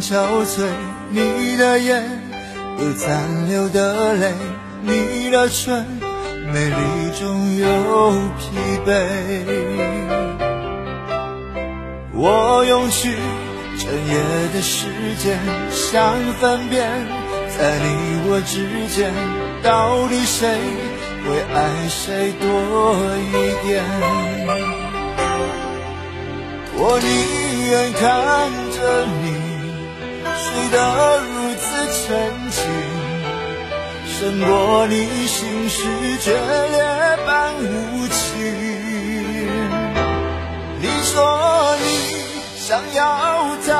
憔悴，你的眼有残留的泪，你的唇美丽中有疲惫。我用去整夜的时间，想分辨在你我之间，到底谁会爱谁多一点。我宁愿看着你睡得如此沉静，胜过你心事决裂般无情。你说你想要逃，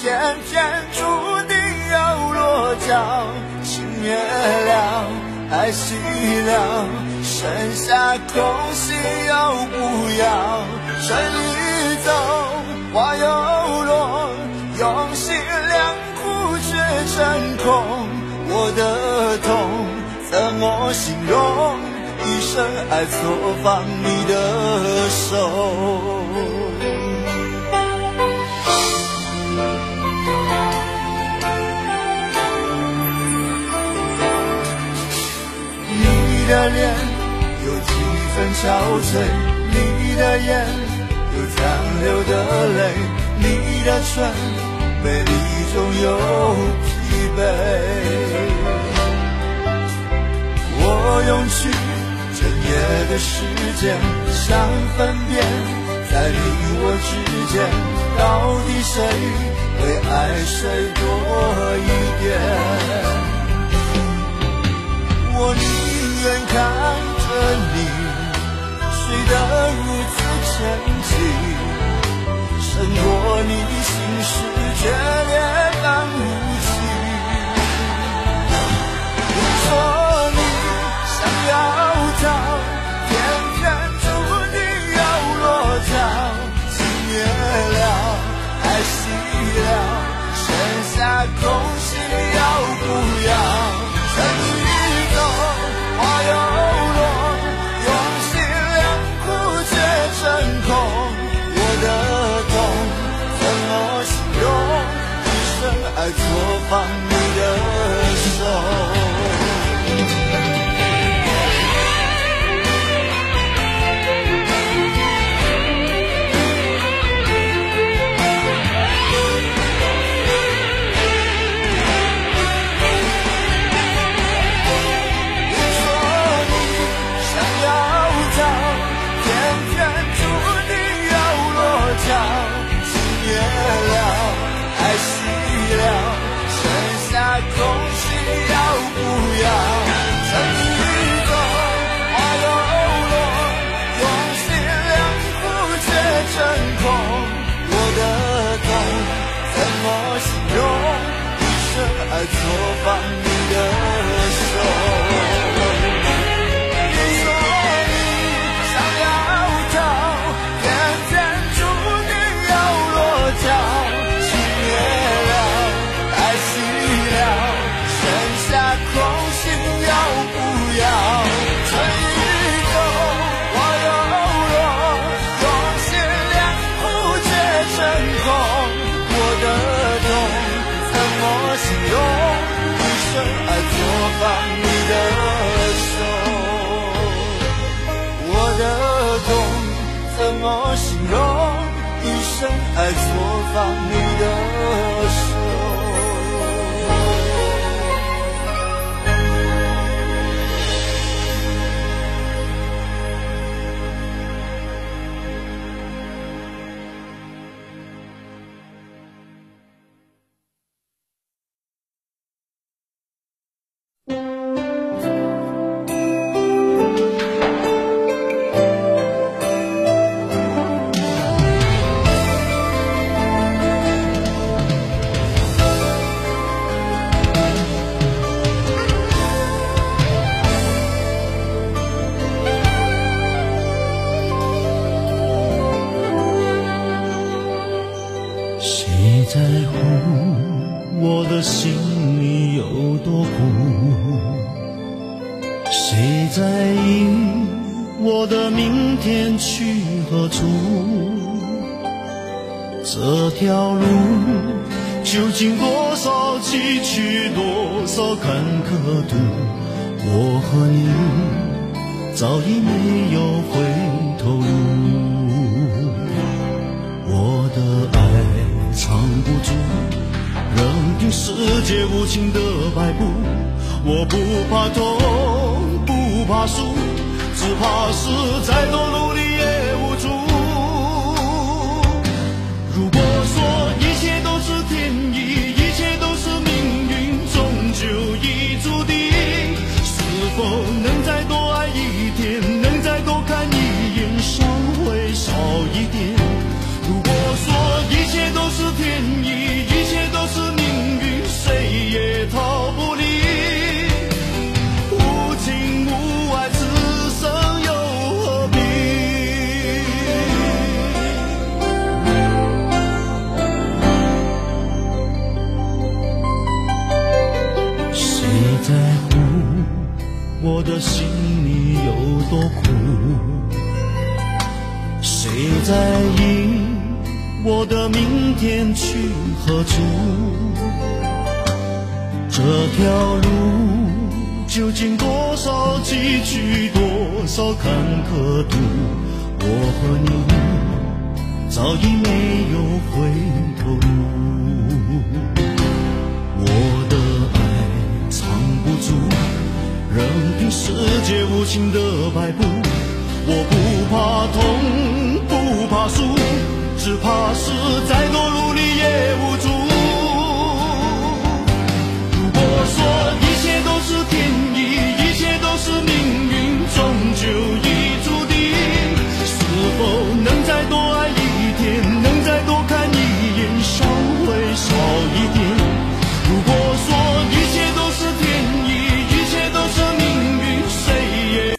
偏偏注定要落脚。情灭了，爱熄了，剩下空心要不要？春已走，花又落，用心良苦却成空，我的痛怎么形容？一生爱错放你的手。你的脸有几分憔悴，你的眼有残留的泪，你的唇美丽中有疲惫，我用去整夜的时间，想分辨在你我之间，到底谁会爱谁多一点。我宁愿看着你睡得如此沉静，胜过你心事决裂般无情。你说你想要逃，偏偏注定要落脚。情灭了，爱熄了，剩下空心要不要？春已走，花又落，用心良苦却成空，我的爱错放你的手。你说你想要逃，偏偏注定要形容一生爱错放你的手。只怕是再多努力也无。